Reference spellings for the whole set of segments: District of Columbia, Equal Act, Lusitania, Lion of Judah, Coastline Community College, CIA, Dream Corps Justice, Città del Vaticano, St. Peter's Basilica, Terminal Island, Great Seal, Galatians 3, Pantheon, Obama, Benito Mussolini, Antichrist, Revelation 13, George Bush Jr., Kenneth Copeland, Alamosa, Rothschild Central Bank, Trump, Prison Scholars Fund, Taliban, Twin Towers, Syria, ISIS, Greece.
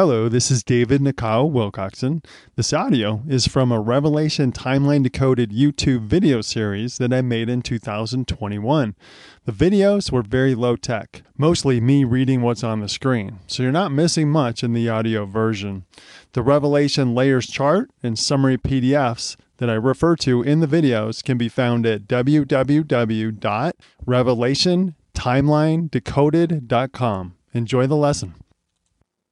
Hello, this is David Nikao Wilcoxon. This audio is from a Revelation Timeline Decoded YouTube video series that I made in 2021. The videos were very low-tech, mostly me reading what's on the screen, so you're not missing much in the audio version. The Revelation Layers chart and summary PDFs that I refer to in the videos can be found at www.revelationtimelinedecoded.com. Enjoy the lesson.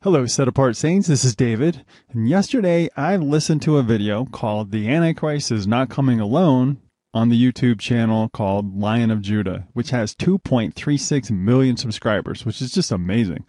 Hello, Set Apart Saints. This is David, and yesterday I listened to a video called The Antichrist is Not Coming Alone on the YouTube channel called Lion of Judah, which has 2.36 million subscribers, which is just amazing.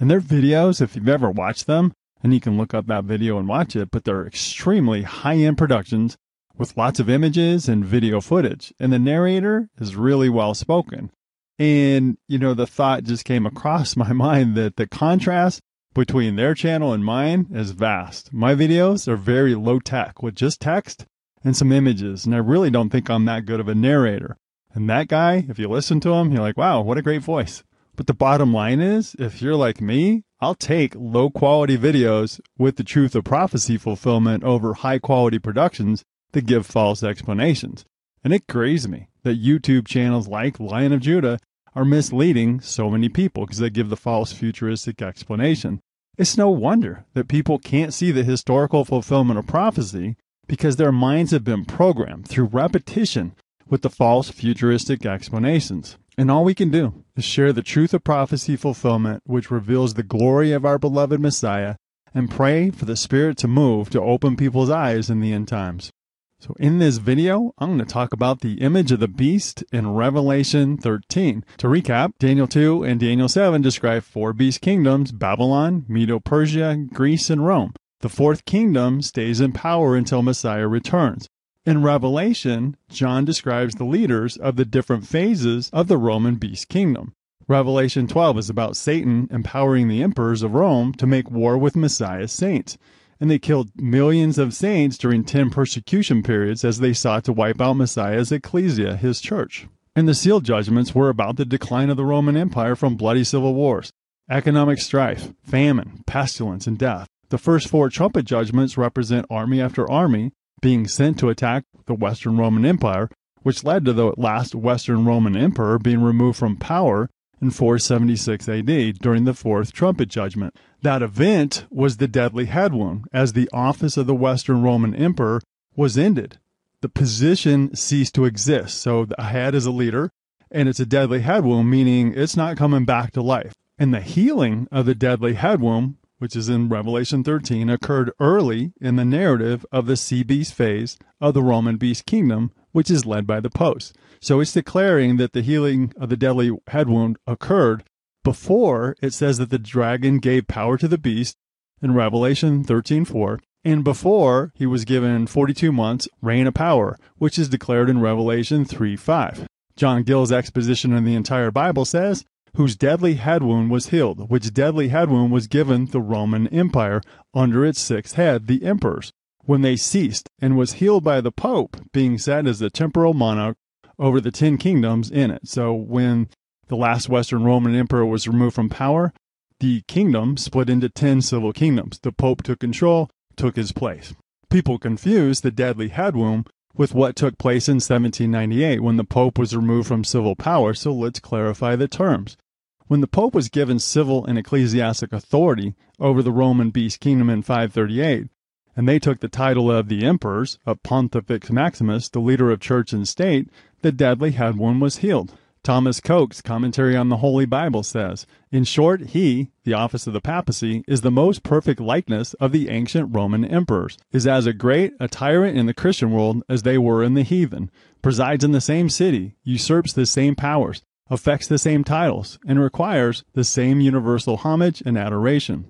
And their videos, if you've ever watched them, and you can look up that video and watch it, but they're extremely high-end productions with lots of images and video footage, and the narrator is really well-spoken. And, you know, the thought just came across my mind that the contrast between their channel and mine is vast. My videos are very low tech with just text and some images, and I really don't think I'm that good of a narrator. And that guy, if you listen to him, you're like, wow, what a great voice. But the bottom line is, if you're like me, I'll take low quality videos with the truth of prophecy fulfillment over high quality productions that give false explanations. And it grieves me that YouTube channels like Lion of Judah are misleading so many people because they give the false futuristic explanation. It's no wonder that people can't see the historical fulfillment of prophecy because their minds have been programmed through repetition with the false futuristic explanations. And all we can do is share the truth of prophecy fulfillment, which reveals the glory of our beloved Messiah, and pray for the Spirit to move to open people's eyes in the end times. So in this video, I'm going to talk about the image of the beast in Revelation 13. To recap, Daniel 2 and Daniel 7 describe four beast kingdoms: Babylon, Medo-Persia, Greece, and Rome. The fourth kingdom stays in power until Messiah returns. In Revelation, John describes the leaders of the different phases of the Roman beast kingdom. Revelation 12 is about Satan empowering the emperors of Rome to make war with Messiah's saints. And they killed millions of saints during 10 persecution periods as they sought to wipe out Messiah's ecclesia, his church. And the seal judgments were about the decline of the Roman Empire from bloody civil wars, economic strife, famine, pestilence, and death. The first four trumpet judgments represent army after army being sent to attack the Western Roman Empire, which led to the last Western Roman Emperor being removed from power in 476 AD during the fourth trumpet judgment. That event was the deadly head wound, as the office of the Western Roman Emperor was ended. The position ceased to exist, so the head is a leader, and it's a deadly head wound, meaning it's not coming back to life. And the healing of the deadly head wound, which is in Revelation 13, occurred early in the narrative of the sea beast phase of the Roman beast kingdom, which is led by the post. So it's declaring that the healing of the deadly head wound occurred before it says that the dragon gave power to the beast in Revelation 13:4, and before he was given 42 months reign of power, which is declared in Revelation 3:5. John Gill's exposition of the entire Bible says, whose deadly head wound was healed, which deadly head wound was given the Roman Empire under its sixth head, the emperors, when they ceased, and was healed by the Pope, being set as the temporal monarch over the 10 kingdoms in it. So when the last Western Roman Emperor was removed from power, the kingdom split into 10 civil kingdoms. The Pope took control, took his place. People confuse the deadly head wound with what took place in 1798 when the Pope was removed from civil power, so let's clarify the terms. When the Pope was given civil and ecclesiastic authority over the Roman beast kingdom in 538, and they took the title of the emperors, of Pontifex Maximus, the leader of church and state, the deadly head wound was healed. Thomas Coke's Commentary on the Holy Bible says, in short, he, the office of the papacy, is the most perfect likeness of the ancient Roman emperors, is as a great a tyrant in the Christian world as they were in the heathen, presides in the same city, usurps the same powers, affects the same titles, and requires the same universal homage and adoration.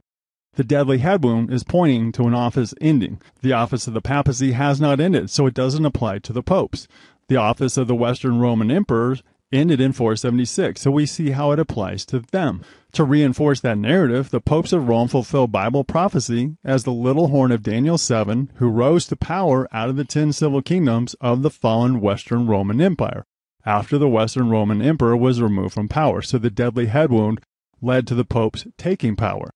The deadly head wound is pointing to an office ending. The office of the papacy has not ended, so it doesn't apply to the popes. The office of the Western Roman emperors ended in 476, so we see how it applies to them. To reinforce that narrative, the popes of Rome fulfill Bible prophecy as the little horn of Daniel 7, who rose to power out of the 10 civil kingdoms of the fallen Western Roman Empire, after the Western Roman Emperor was removed from power, so the deadly head wound led to the popes taking power.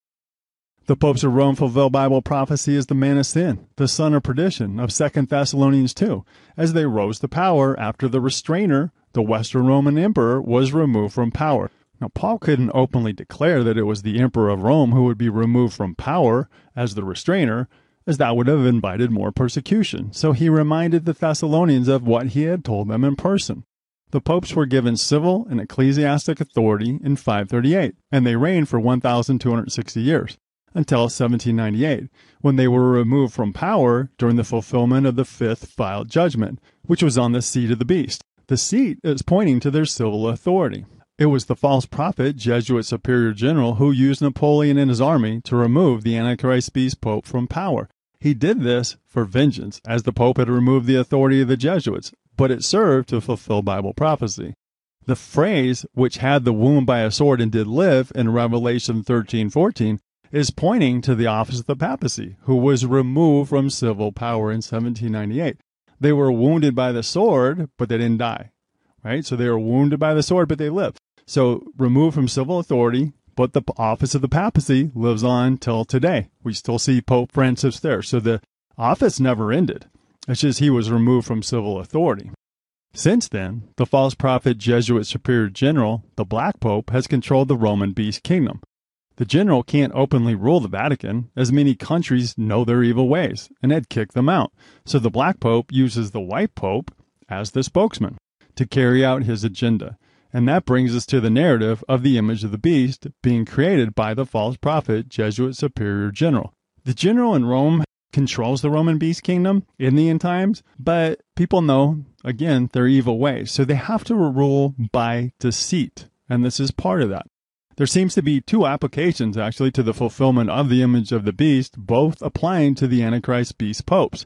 The popes of Rome fulfill Bible prophecy as the man of sin, the son of perdition of Second Thessalonians 2, as they rose to power after the restrainer, the Western Roman emperor, was removed from power. Now, Paul couldn't openly declare that it was the emperor of Rome who would be removed from power as the restrainer, as that would have invited more persecution. So he reminded the Thessalonians of what he had told them in person. The popes were given civil and ecclesiastic authority in 538, and they reigned for 1,260 years, until 1798, when they were removed from power during the fulfillment of the fifth final judgment, which was on the seat of the beast. The seat is pointing to their civil authority. It was the false prophet, Jesuit Superior General, who used Napoleon and his army to remove the Antichrist beast pope from power. He did this for vengeance, as the pope had removed the authority of the Jesuits, but it served to fulfill Bible prophecy. The phrase, which had the wound by a sword and did live, in Revelation 13:14, is pointing to the office of the papacy, who was removed from civil power in 1798. They were wounded by the sword, but they didn't die, right? So they were wounded by the sword, but they lived. So removed from civil authority, but the office of the papacy lives on till today. We still see Pope Francis there. So the office never ended. It's just he was removed from civil authority. Since then, the false prophet Jesuit Superior General, the Black Pope, has controlled the Roman beast kingdom. The general can't openly rule the Vatican, as many countries know their evil ways and had kicked them out. So the Black Pope uses the White Pope as the spokesman to carry out his agenda. And that brings us to the narrative of the image of the beast being created by the false prophet Jesuit Superior General. The general in Rome controls the Roman beast kingdom in the end times, but people know, again, their evil ways. So they have to rule by deceit, and this is part of that. There seems to be two applications, actually, to the fulfillment of the image of the beast, both applying to the Antichrist beast popes.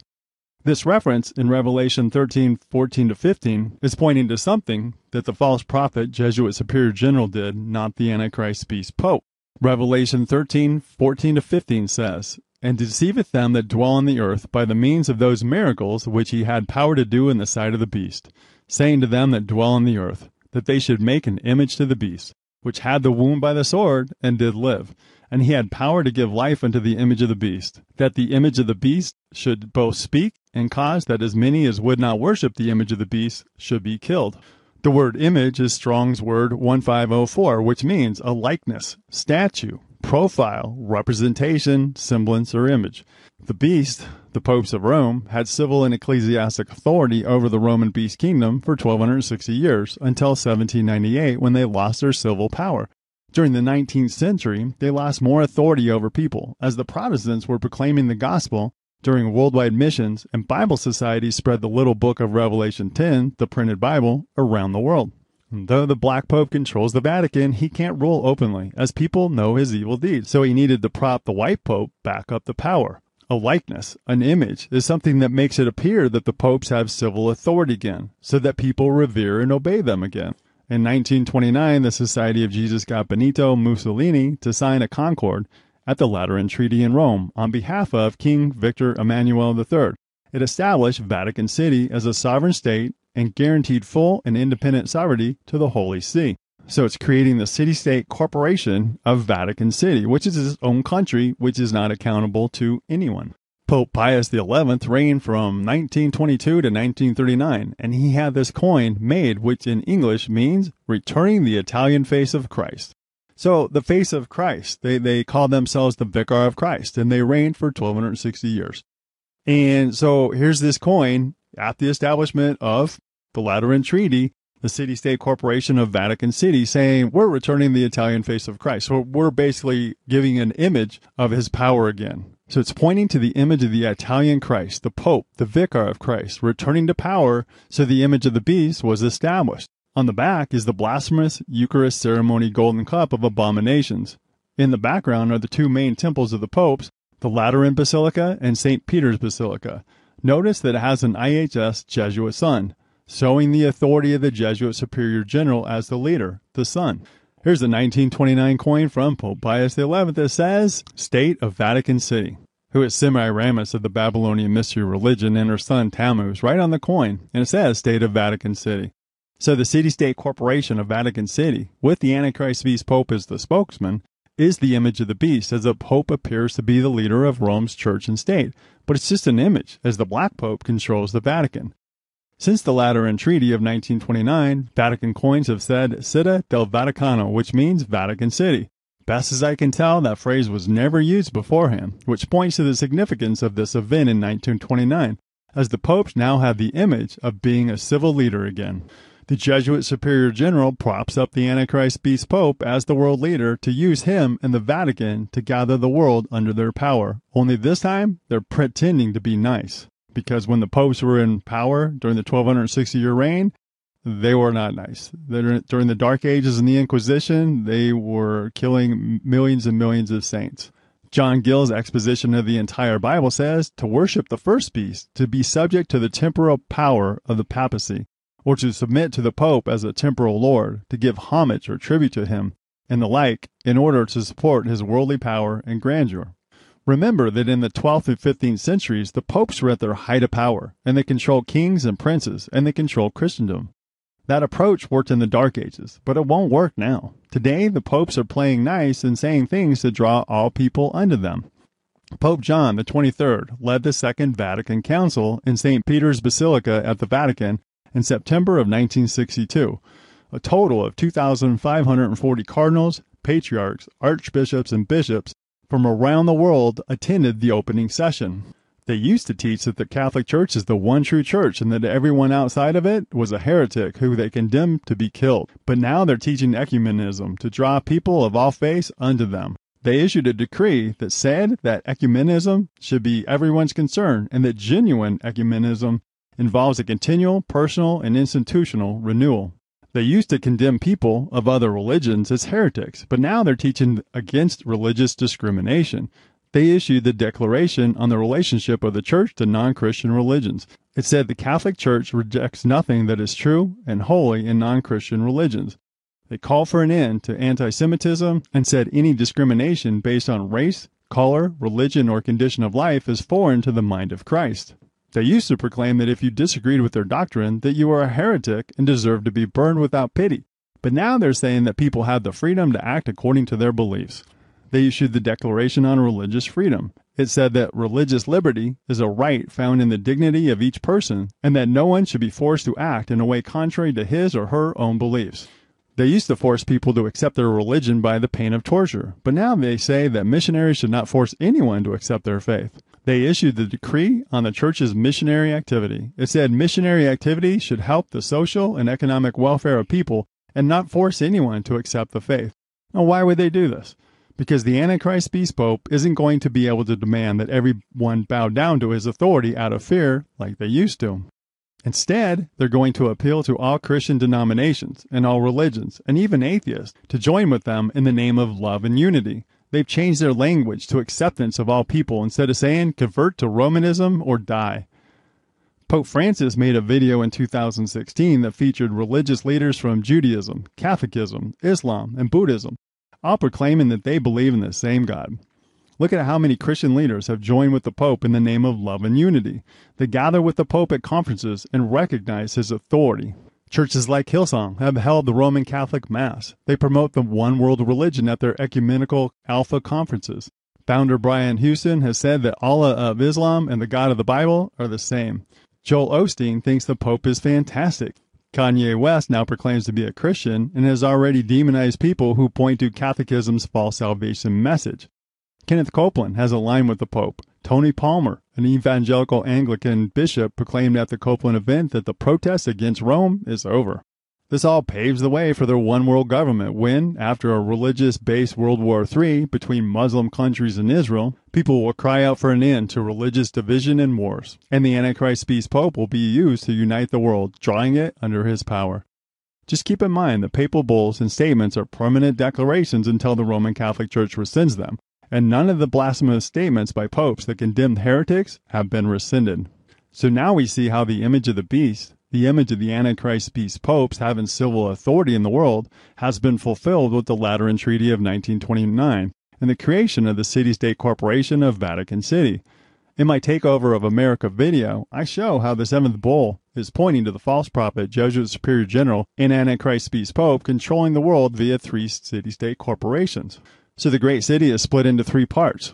This reference in Revelation 13:14-15 is pointing to something that the false prophet Jesuit Superior General did, not the Antichrist beast pope. Revelation 13:14-15 says, "And deceiveth them that dwell on the earth by the means of those miracles which he had power to do in the sight of the beast, saying to them that dwell on the earth, that they should make an image to the beast, which had the wound by the sword, and did live. And he had power to give life unto the image of the beast, that the image of the beast should both speak, and cause that as many as would not worship the image of the beast should be killed." The word image is Strong's word 1504, which means a likeness, statue, profile, representation, semblance, or image. The beast, the popes of Rome, had civil and ecclesiastic authority over the Roman beast kingdom for 1,260 years, until 1798, when they lost their civil power. During the 19th century, they lost more authority over people, as the Protestants were proclaiming the gospel during worldwide missions, and Bible societies spread the little book of Revelation 10, the printed Bible, around the world. Though the Black Pope controls the Vatican, he can't rule openly, as people know his evil deeds, so he needed to prop the White Pope back up to power. A likeness, an image, is something that makes it appear that the popes have civil authority again, so that people revere and obey them again. In 1929, the Society of Jesus got Benito Mussolini to sign a concord at the Lateran Treaty in Rome on behalf of King Victor Emmanuel III. It established Vatican City as a sovereign state and guaranteed full and independent sovereignty to the Holy See. So it's creating the city-state corporation of Vatican City, which is its own country, which is not accountable to anyone. Pope Pius XI reigned from 1922 to 1939, and he had this coin made, which in English means returning the Italian face of Christ. So the face of Christ, they called themselves the Vicar of Christ, and they reigned for 1,260 years. And so here's this coin at the establishment of the Lateran Treaty, the city-state corporation of Vatican City, saying, we're returning the Italian face of Christ. So we're basically giving an image of his power again. So it's pointing to the image of the Italian Christ, the Pope, the Vicar of Christ, returning to power, so the image of the beast was established. On the back is the blasphemous Eucharist ceremony golden cup of abominations. In the background are the two main temples of the popes, the Lateran Basilica and St. Peter's Basilica. Notice that it has an IHS Jesuit sun, showing the authority of the Jesuit Superior General as the leader, the sun. Here's the 1929 coin from Pope Pius XI that says, State of Vatican City, who is Semiramis of the Babylonian mystery religion and her son Tammuz, right on the coin, and it says State of Vatican City. So the city-state corporation of Vatican City, with the Antichrist beast pope as the spokesman, is the image of the beast, as the Pope appears to be the leader of Rome's church and state, but it's just an image, as the Black Pope controls the Vatican. Since the Lateran Treaty of 1929, Vatican coins have said Città del Vaticano, which means Vatican City. Best as I can tell, that phrase was never used beforehand, which points to the significance of this event in 1929, as the popes now have the image of being a civil leader again. The Jesuit Superior General props up the Antichrist Beast Pope as the world leader to use him and the Vatican to gather the world under their power. Only this time, they're pretending to be nice. Because when the popes were in power during the 1260-year reign, they were not nice. During the Dark Ages and the Inquisition, they were killing millions and millions of saints. John Gill's exposition of the entire Bible says, to worship the first beast, to be subject to the temporal power of the papacy, or to submit to the pope as a temporal lord, to give homage or tribute to him, and the like, in order to support his worldly power and grandeur. Remember that in the 12th and 15th centuries, the popes were at their height of power, and they controlled kings and princes, and they controlled Christendom. That approach worked in the Dark Ages, but it won't work now. Today, the popes are playing nice and saying things to draw all people unto them. Pope John the 23rd led the Second Vatican Council in St. Peter's Basilica at the Vatican in September of 1962. A total of 2,540 cardinals, patriarchs, archbishops, and bishops from around the world attended the opening session. They used to teach that the Catholic Church is the one true church and that everyone outside of it was a heretic who they condemned to be killed. But now they're teaching ecumenism to draw people of all faiths unto them. They issued a decree that said that ecumenism should be everyone's concern and that genuine ecumenism involves a continual, personal, and institutional renewal. They used to condemn people of other religions as heretics, but now they're teaching against religious discrimination. They issued the Declaration on the Relationship of the Church to Non-Christian Religions. It said the Catholic Church rejects nothing that is true and holy in non-Christian religions. They called for an end to anti-Semitism and said any discrimination based on race, color, religion, or condition of life is foreign to the mind of Christ. They used to proclaim that if you disagreed with their doctrine, that you were a heretic and deserved to be burned without pity. But now they're saying that people have the freedom to act according to their beliefs. They issued the Declaration on Religious Freedom. It said that religious liberty is a right found in the dignity of each person, and that no one should be forced to act in a way contrary to his or her own beliefs. They used to force people to accept their religion by the pain of torture, but now they say that missionaries should not force anyone to accept their faith. They issued the Decree on the Church's Missionary Activity. It said missionary activity should help the social and economic welfare of people and not force anyone to accept the faith. Now, why would they do this? Because the Antichrist Beast Pope isn't going to be able to demand that everyone bow down to his authority out of fear like they used to. Instead, they're going to appeal to all Christian denominations and all religions, and even atheists, to join with them in the name of love and unity. They've changed their language to acceptance of all people instead of saying, convert to Romanism or die. Pope Francis made a video in 2016 that featured religious leaders from Judaism, Catholicism, Islam, and Buddhism, all proclaiming that they believe in the same God. Look at how many Christian leaders have joined with the Pope in the name of love and unity. They gather with the Pope at conferences and recognize his authority. Churches like Hillsong have held the Roman Catholic Mass. They promote the one world religion at their ecumenical alpha conferences. Founder Brian Houston has said that Allah of Islam and the God of the Bible are the same. Joel Osteen thinks the Pope is fantastic. Kanye West now proclaims to be a Christian and has already demonized people who point to Catholicism's false salvation message. Kenneth Copeland has aligned with the Pope. Tony Palmer, an evangelical Anglican bishop, proclaimed at the Copeland event that the protest against Rome is over. This all paves the way for their one-world government when, after a religious-based World War III between Muslim countries and Israel, people will cry out for an end to religious division and wars, and the Antichrist Beast Pope will be used to unite the world, drawing it under his power. Just keep in mind that papal bulls and statements are permanent declarations until the Roman Catholic Church rescinds them, and none of the blasphemous statements by popes that condemned heretics have been rescinded. So now we see how the image of the beast, the image of the Antichrist Beast popes having civil authority in the world, has been fulfilled with the Lateran Treaty of 1929 and the creation of the City-State Corporation of Vatican City. In my Takeover of America video, I show how the seventh bull is pointing to the false prophet, Jesuit Superior General, and Antichrist Beast Pope controlling the world via three city-state corporations. So the great city is split into three parts.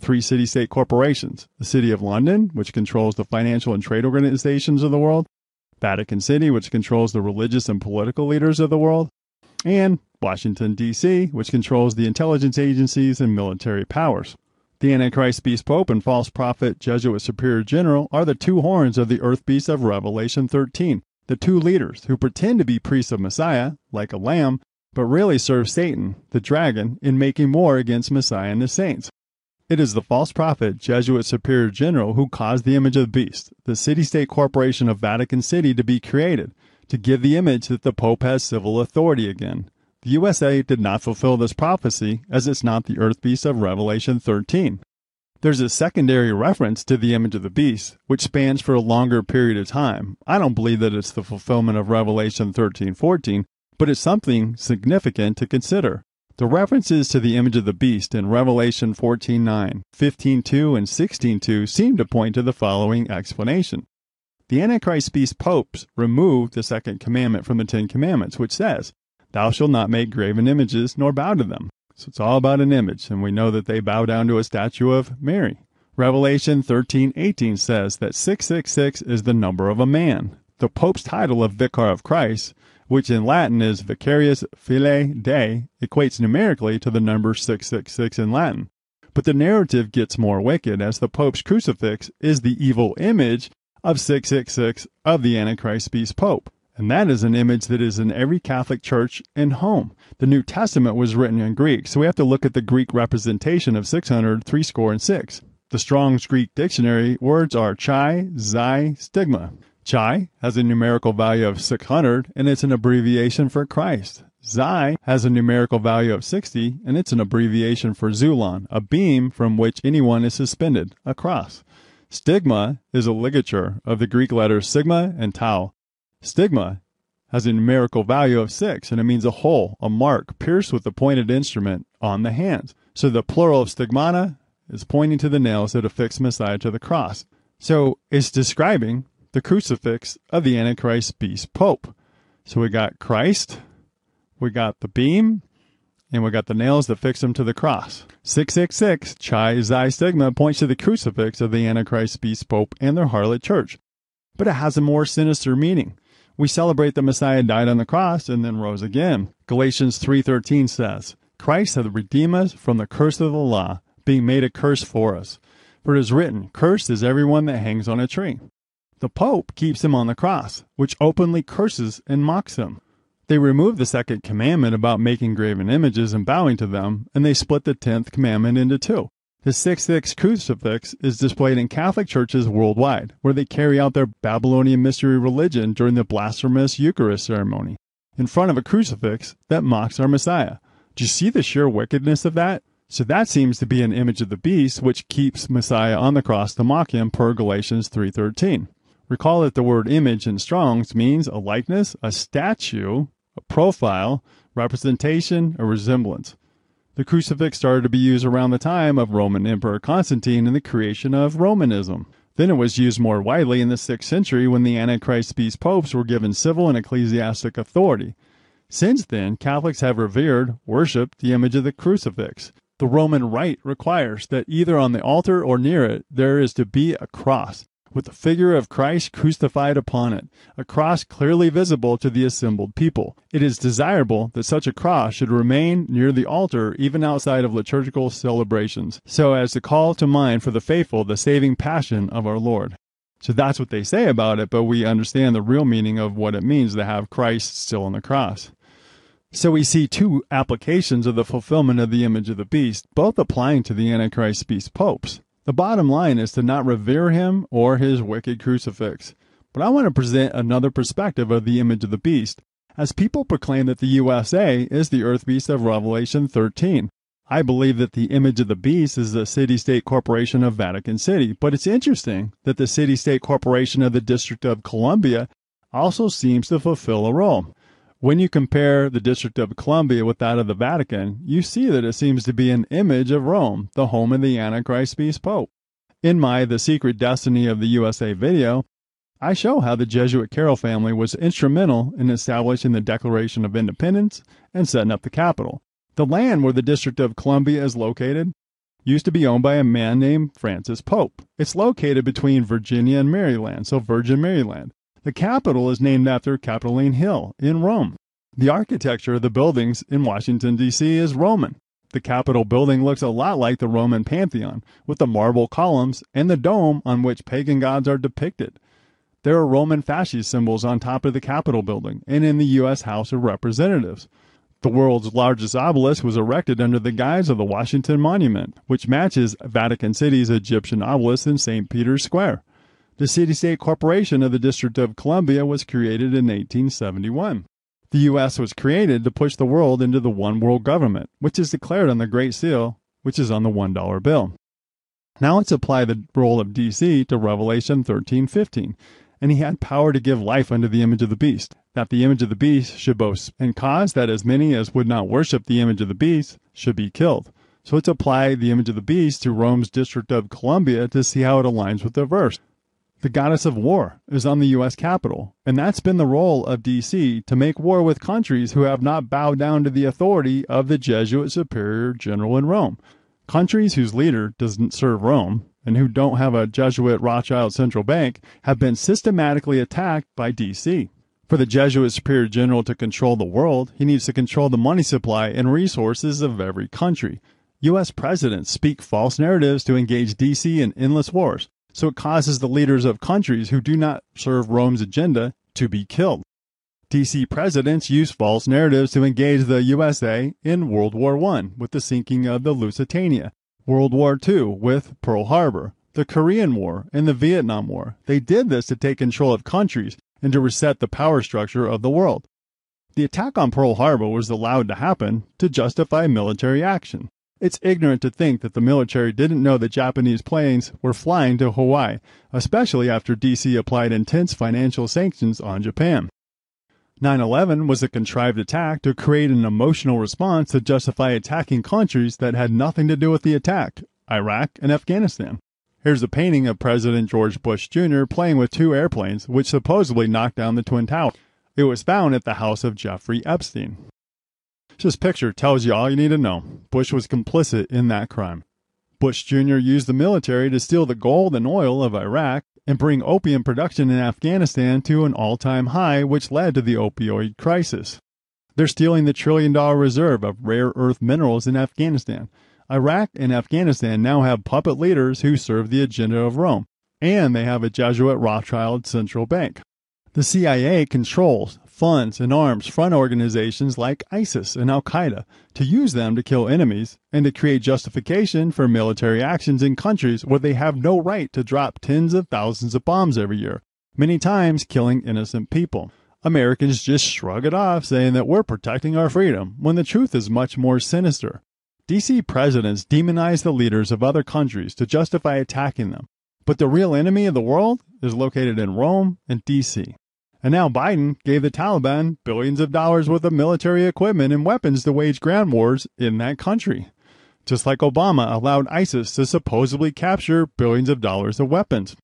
Three city-state corporations: the City of London, which controls the financial and trade organizations of the world; Vatican City, which controls the religious and political leaders of the world; and Washington, D.C., which controls the intelligence agencies and military powers. The Antichrist Beast Pope and false prophet Jesuit Superior General are the two horns of the earth beast of Revelation 13, the two leaders who pretend to be priests of Messiah, like a lamb, but really serve Satan, the dragon, in making war against Messiah and the saints. It is the false prophet Jesuit Superior General who caused the image of the beast, the city-state corporation of Vatican City, to be created, to give the image that the Pope has civil authority again. The USA did not fulfill this prophecy, as it's not the earth beast of Revelation 13. There's a secondary reference to the image of the beast, which spans for a longer period of time. I don't believe that it's the fulfillment of Revelation 13:14, but it's something significant to consider. The references to the image of the beast in Revelation 14:9, 15:2, and 16:2 seem to point to the following explanation. The Antichrist Beast popes removed the second commandment from the Ten Commandments, which says, "Thou shalt not make graven images, nor bow to them." So it's all about an image, and we know that they bow down to a statue of Mary. Revelation 13:18 says that 666 is the number of a man. The Pope's title of Vicar of Christ, which in Latin is Vicarius Filii Dei, equates numerically to the number 666 in Latin. But the narrative gets more wicked, as the Pope's crucifix is the evil image of 666 of the Antichrist Beast Pope. And that is an image that is in every Catholic church and home. The New Testament was written in Greek, so we have to look at the Greek representation of 666. The Strong's Greek Dictionary words are chi, xi, stigma. Chi has a numerical value of 600, and it's an abbreviation for Christ. Xi has a numerical value of 60, and it's an abbreviation for Zulon, a beam from which anyone is suspended, a cross. Stigma is a ligature of the Greek letters sigma and tau. Stigma has a numerical value of 6, and it means a hole, a mark, pierced with a pointed instrument on the hands. So the plural of stigmata is pointing to the nails that affix Messiah to the cross. So it's describing the crucifix of the Antichrist Beast Pope. So we got Christ, we got the beam, and we got the nails that fix him to the cross. 666, chi, xi, stigma, points to the crucifix of the Antichrist Beast Pope and their harlot church. But it has a more sinister meaning. We celebrate that Messiah died on the cross and then rose again. Galatians 3:13 says, "Christ hath redeemed us from the curse of the law, being made a curse for us. For it is written, Cursed is everyone that hangs on a tree." The Pope keeps him on the cross, which openly curses and mocks him. They removed the second commandment about making graven images and bowing to them, and they split the 10th commandment into two. The 666 crucifix is displayed in Catholic churches worldwide, where they carry out their Babylonian mystery religion during the blasphemous Eucharist ceremony, in front of a crucifix that mocks our Messiah. Do you see the sheer wickedness of that? So that seems to be an image of the beast, which keeps Messiah on the cross to mock him, per Galatians 3:13. Recall that the word image in Strong's means a likeness, a statue, a profile, representation, a resemblance. The crucifix started to be used around the time of Roman Emperor Constantine and the creation of Romanism. Then it was used more widely in the 6th century when the Antichrist Beast popes were given civil and ecclesiastic authority. Since then, Catholics have revered, worshipped the image of the crucifix. The Roman Rite requires that either on the altar or near it, there is to be a cross, with the figure of Christ crucified upon it, a cross clearly visible to the assembled people. It is desirable that such a cross should remain near the altar, even outside of liturgical celebrations, so as to call to mind for the faithful the saving passion of our Lord. So that's what they say about it, but we understand the real meaning of what it means to have Christ still on the cross. So we see two applications of the fulfillment of the image of the beast, both applying to the Antichrist Beast popes. The bottom line is to not revere him or his wicked crucifix. But I want to present another perspective of the image of the beast, as people proclaim that the USA is the earth beast of Revelation 13. I believe that the image of the beast is the city-state corporation of Vatican City, but it's interesting that the city-state corporation of the District of Columbia also seems to fulfill a role. When you compare the District of Columbia with that of the Vatican, you see that it seems to be an image of Rome, the home of the Antichrist Beast Pope. In my The Secret Destiny of the USA video, I show how the Jesuit Carroll family was instrumental in establishing the Declaration of Independence and setting up the Capitol. The land where the District of Columbia is located used to be owned by a man named Francis Pope. It's located between Virginia and Maryland, so Virgin Maryland. The capital is named after Capitoline Hill in Rome. The architecture of the buildings in Washington, D.C. is Roman. The Capitol building looks a lot like the Roman Pantheon, with the marble columns and the dome on which pagan gods are depicted. There are Roman fasci symbols on top of the Capitol building and in the U.S. House of Representatives. The world's largest obelisk was erected under the guise of the Washington Monument, which matches Vatican City's Egyptian obelisk in St. Peter's Square. The city-state corporation of the District of Columbia was created in 1871. The U.S. was created to push the world into the one world government, which is declared on the Great Seal, which is on the $1 bill. Now let's apply the role of D.C. to Revelation 13:15. And he had power to give life unto the image of the beast, that the image of the beast should boast, and cause that as many as would not worship the image of the beast should be killed. So let's apply the image of the beast to Rome's District of Columbia to see how it aligns with the verse. The goddess of war is on the U.S. Capitol, and that's been the role of D.C. to make war with countries who have not bowed down to the authority of the Jesuit Superior General in Rome. Countries whose leader doesn't serve Rome, and who don't have a Jesuit Rothschild Central Bank, have been systematically attacked by D.C. For the Jesuit Superior General to control the world, he needs to control the money supply and resources of every country. U.S. presidents speak false narratives to engage D.C. in endless wars, so it causes the leaders of countries who do not serve Rome's agenda to be killed. D.C. presidents use false narratives to engage the USA in World War I with the sinking of the Lusitania, World War II with Pearl Harbor, the Korean War, and the Vietnam War. They did this to take control of countries and to reset the power structure of the world. The attack on Pearl Harbor was allowed to happen to justify military action. It's ignorant to think that the military didn't know that Japanese planes were flying to Hawaii, especially after D.C. applied intense financial sanctions on Japan. 9/11 was a contrived attack to create an emotional response to justify attacking countries that had nothing to do with the attack, Iraq and Afghanistan. Here's a painting of President George Bush Jr. playing with two airplanes, which supposedly knocked down the Twin Towers. It was found at the house of Jeffrey Epstein. This picture tells you all you need to know. Bush was complicit in that crime. Bush Jr. used the military to steal the gold and oil of Iraq and bring opium production in Afghanistan to an all-time high, which led to the opioid crisis. They're stealing the trillion-dollar reserve of rare earth minerals in Afghanistan. Iraq and Afghanistan now have puppet leaders who serve the agenda of Rome, and they have a Jesuit Rothschild Central Bank. The CIA controls, funds, and arms front organizations like ISIS and Al-Qaeda to use them to kill enemies and to create justification for military actions in countries where they have no right to drop tens of thousands of bombs every year, many times killing innocent people. Americans just shrug it off, saying that we're protecting our freedom, when the truth is much more sinister. D.C. presidents demonize the leaders of other countries to justify attacking them, but the real enemy of the world is located in Rome and D.C. And now Biden gave the Taliban billions of dollars worth of military equipment and weapons to wage ground wars in that country, just like Obama allowed ISIS to supposedly capture billions of dollars of weapons.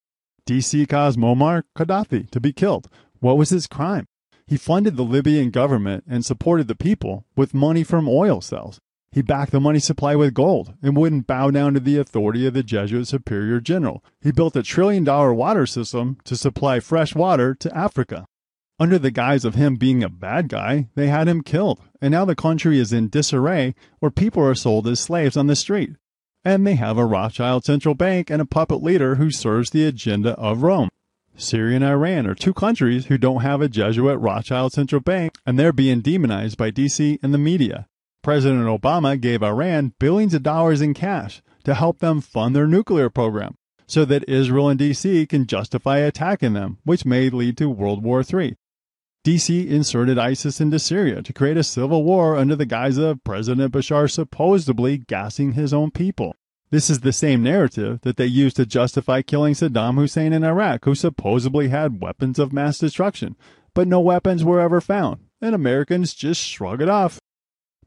D.C. caused Muammar Gaddafi to be killed. What was his crime? He funded the Libyan government and supported the people with money from oil sales. He backed the money supply with gold and wouldn't bow down to the authority of the Jesuit Superior General. He built a trillion-dollar water system to supply fresh water to Africa. Under the guise of him being a bad guy, they had him killed, and now the country is in disarray where people are sold as slaves on the street. And they have a Rothschild Central Bank and a puppet leader who serves the agenda of Rome. Syria and Iran are two countries who don't have a Jesuit Rothschild Central Bank, and they're being demonized by D.C. and the media. President Obama gave Iran billions of dollars in cash to help them fund their nuclear program so that Israel and D.C. can justify attacking them, which may lead to World War III. D.C. inserted ISIS into Syria to create a civil war under the guise of President Bashar supposedly gassing his own people. This is the same narrative that they used to justify killing Saddam Hussein in Iraq, who supposedly had weapons of mass destruction, but no weapons were ever found, and Americans just shrug it off.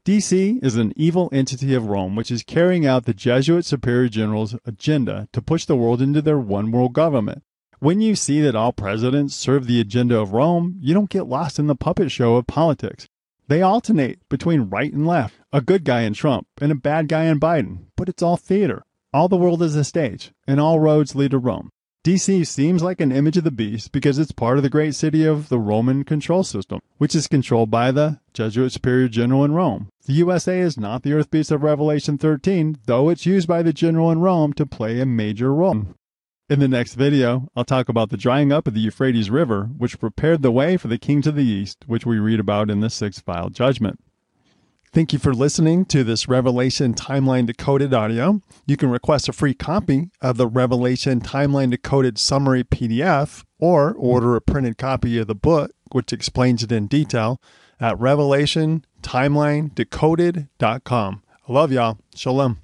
D.C. is an evil entity of Rome which is carrying out the Jesuit Superior General's agenda to push the world into their one-world government. When you see that all presidents serve the agenda of Rome, you don't get lost in the puppet show of politics. They alternate between right and left, a good guy in Trump and a bad guy in Biden, but it's all theater. All the world is a stage, and all roads lead to Rome. D.C. seems like an image of the beast because it's part of the great city of the Roman control system, which is controlled by the Jesuit Superior General in Rome. The USA is not the earth beast of Revelation 13, though it's used by the general in Rome to play a major role. In the next video, I'll talk about the drying up of the Euphrates River, which prepared the way for the kings of the East, which we read about in the sixth vial judgment. Thank you for listening to this Revelation Timeline Decoded audio. You can request a free copy of the Revelation Timeline Decoded Summary PDF or order a printed copy of the book, which explains it in detail, at revelationtimelinedecoded.com. I love y'all. Shalom.